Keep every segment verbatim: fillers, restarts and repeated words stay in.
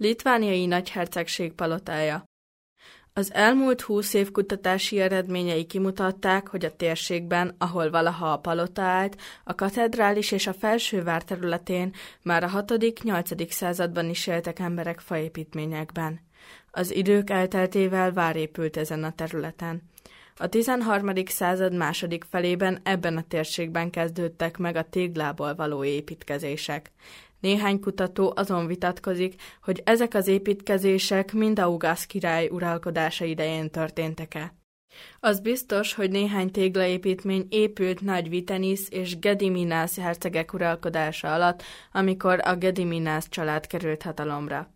Litvániai Nagyhercegség palotája. Az elmúlt húsz év kutatási eredményei kimutatták, hogy a térségben, ahol valaha a palota állt, a katedrális és a felsővár területén már a hatodik-nyolcadik században is éltek emberek faépítményekben. Az idők elteltével vár épült ezen a területen. A tizenharmadik század második felében ebben a térségben kezdődtek meg a téglából való építkezések. Néhány kutató azon vitatkozik, hogy ezek az építkezések mind a Ugasz király uralkodása idején történtek-e. Az biztos, hogy néhány téglaépítmény épült Nagy Vitenisz és Gediminász hercegek uralkodása alatt, amikor a Gediminász család került hatalomra.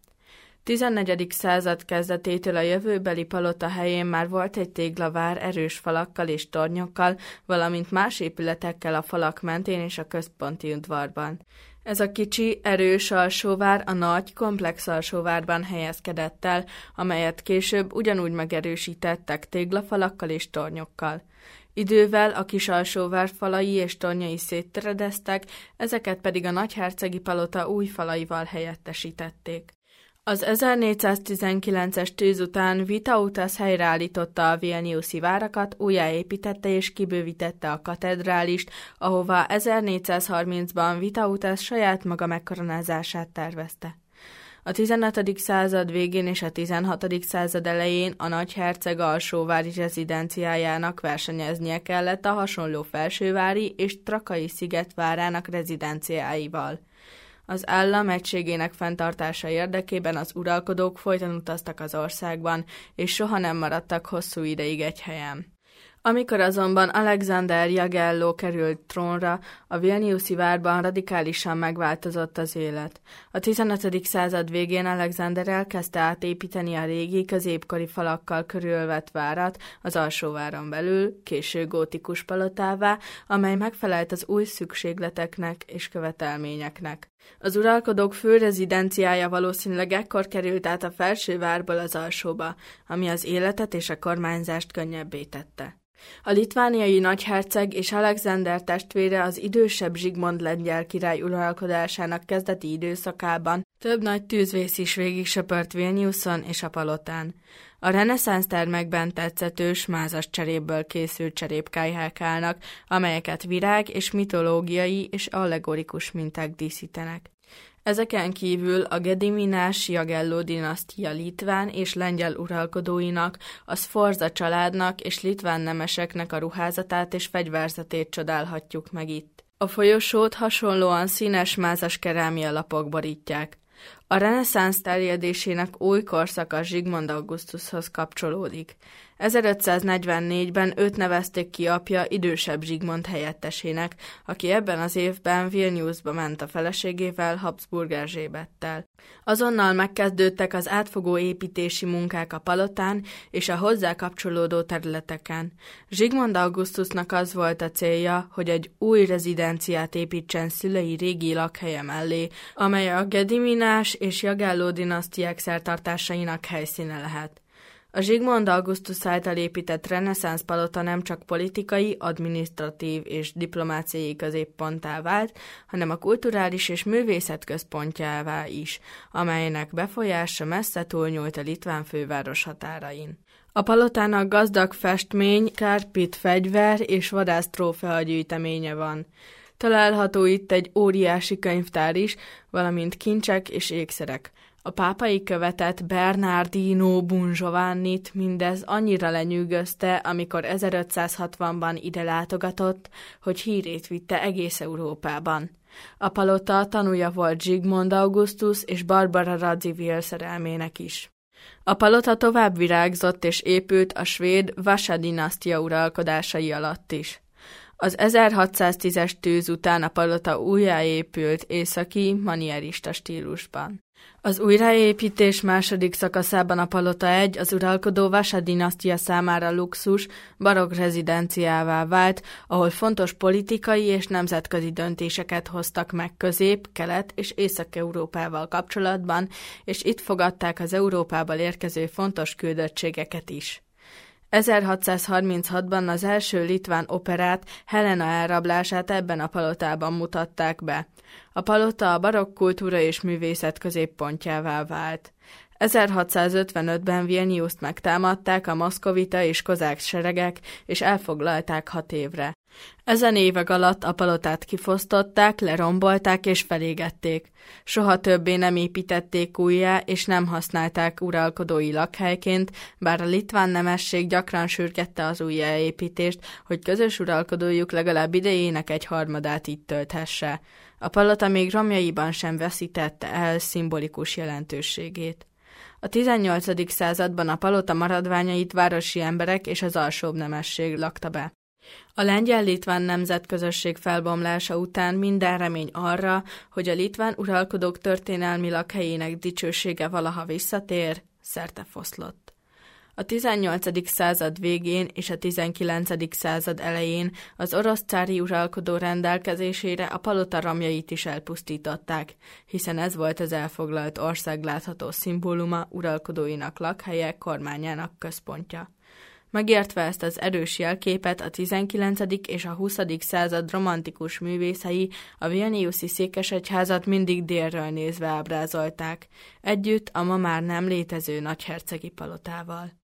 tizennegyedik század kezdetétől a jövőbeli palota helyén már volt egy téglavár erős falakkal és tornyokkal, valamint más épületekkel a falak mentén és a központi udvarban. Ez a kicsi, erős alsóvár a nagy, komplex alsóvárban helyezkedett el, amelyet később ugyanúgy megerősítettek téglafalakkal és tornyokkal. Idővel a kis alsóvár falai és tornyai széttöredeztek, ezeket pedig a nagyhercegi palota új falaival helyettesítették. Az ezernégyszáztizenkilences tűz után Vitautaz helyreállította a vilniuszi várakat, újjáépítette és kibővítette a katedrálist, ahová ezernégyszázharmincban Vitautaz saját maga megkoronázását tervezte. A tizenötödik század végén és a tizenhatodik század elején a nagyherceg alsóvári rezidenciájának versenyeznie kellett a hasonló felsővári és trakai szigetvárának rezidenciáival. Az állam egységének fenntartása érdekében az uralkodók folyton utaztak az országban, és soha nem maradtak hosszú ideig egy helyen. Amikor azonban Alexander Jagello került trónra, a vilniuszi várban radikálisan megváltozott az élet. A tizenötödik század végén Alexander elkezdte átépíteni a régi, középkori falakkal körülvett várat az alsóváron belül, késő gótikus palotává, amely megfelelt az új szükségleteknek és követelményeknek. Az uralkodók fő rezidenciája valószínűleg ekkor került át a felsővárból az alsóba, ami az életet és a kormányzást könnyebbé tette. A litvániai nagyherceg és Alexander testvére az idősebb Zsigmond lengyel király uralkodásának kezdeti időszakában több nagy tűzvész is végig söpört Vilniuszon és a palotán. A reneszánsz termekben tetszetős, mázas cserépből készült cserépkályhák állnak, amelyeket virág és mitológiai és allegorikus minták díszítenek. Ezeken kívül a Gediminás Jagelló dinasztia litván és lengyel uralkodóinak, a Sforza családnak és litván nemeseknek a ruházatát és fegyverzetét csodálhatjuk meg itt. A folyosót hasonlóan színes mázas kerámia lapok borítják. A reneszánsz terjedésének új korszaka Zsigmond Augustuszhoz kapcsolódik. ezerötszáznegyvennégyben őt nevezték ki apja idősebb Zsigmond helyettesének, aki ebben az évben Vilniusba ment a feleségével, Habsburg Erzsébettel. Azonnal megkezdődtek az átfogó építési munkák a palotán és a hozzá kapcsolódó területeken. Zsigmond Augustusznak az volt a célja, hogy egy új rezidenciát építsen szülei régi lakhelye mellé, amely a Gediminás és Jagelló dinasztiák szertartásainak helyszíne lehet. A Zsigmond Augusztus által épített reneszánsz palota nem csak politikai, adminisztratív és diplomáciai középponttá vált, hanem a kulturális és művészet központjává is, amelynek befolyása messze túlnyúlt a litván főváros határain. A palotának gazdag festmény, kárpit fegyver és vadásztrófea gyűjteménye van. Található itt egy óriási könyvtár is, valamint kincsek és ékszerek. A pápai követett Bernardino Bunzsovánit mindez annyira lenyűgözte, amikor ezerötszázhatvanban ide látogatott, hogy hírét vitte egész Európában. A palota tanúja volt Zsigmond Augusztus és Barbara Radzi vérszerelmének is. A palota tovább virágzott és épült a svéd Vasa dinasztia uralkodásai alatt is. Az ezerhatszáztízes tűz után a palota újjáépült északi, manierista stílusban. Az újraépítés második szakaszában a palota egy az uralkodó Vasa dinasztia számára luxus, barokk rezidenciává vált, ahol fontos politikai és nemzetközi döntéseket hoztak meg Közép-, Kelet- és Észak-Európával kapcsolatban, és itt fogadták az Európából érkező fontos küldöttségeket is. ezerhatszázharminchatban az első litván operát, Helena elrablását ebben a palotában mutatták be. A palota a barokk kultúra és művészet középpontjává vált. ezerhatszázötvenötben Vilniuszt megtámadták a moszkovita és kozák seregek, és elfoglalták hat évre. Ezen évek alatt a palotát kifosztották, lerombolták és felégették. Soha többé nem építették újjá, és nem használták uralkodói lakhelyként, bár a litván nemesség gyakran sürgette az újjáépítést, hogy közös uralkodójuk legalább idejének egy harmadát itt tölthesse. A palota még romjaiban sem veszítette el szimbolikus jelentőségét. A tizennyolcadik században a palota maradványait városi emberek és az alsóbb nemesség lakta be. A lengyel-litván nemzetközösség felbomlása után minden remény arra, hogy a litván uralkodók történelmi lakhelyének dicsősége valaha visszatér, szertefoszlott. A tizennyolcadik század végén és a tizenkilencedik század elején az orosz cári uralkodó rendelkezésére a palota romjait is elpusztították, hiszen ez volt az elfoglalt ország látható szimbóluma, uralkodóinak lakhelye, kormányának központja. Megértve ezt az erős jelképet, a tizenkilencedik és a huszadik század romantikus művészei a vilniuszi székesegyházat mindig délről nézve ábrázolták, együtt a ma már nem létező nagyhercegi palotával.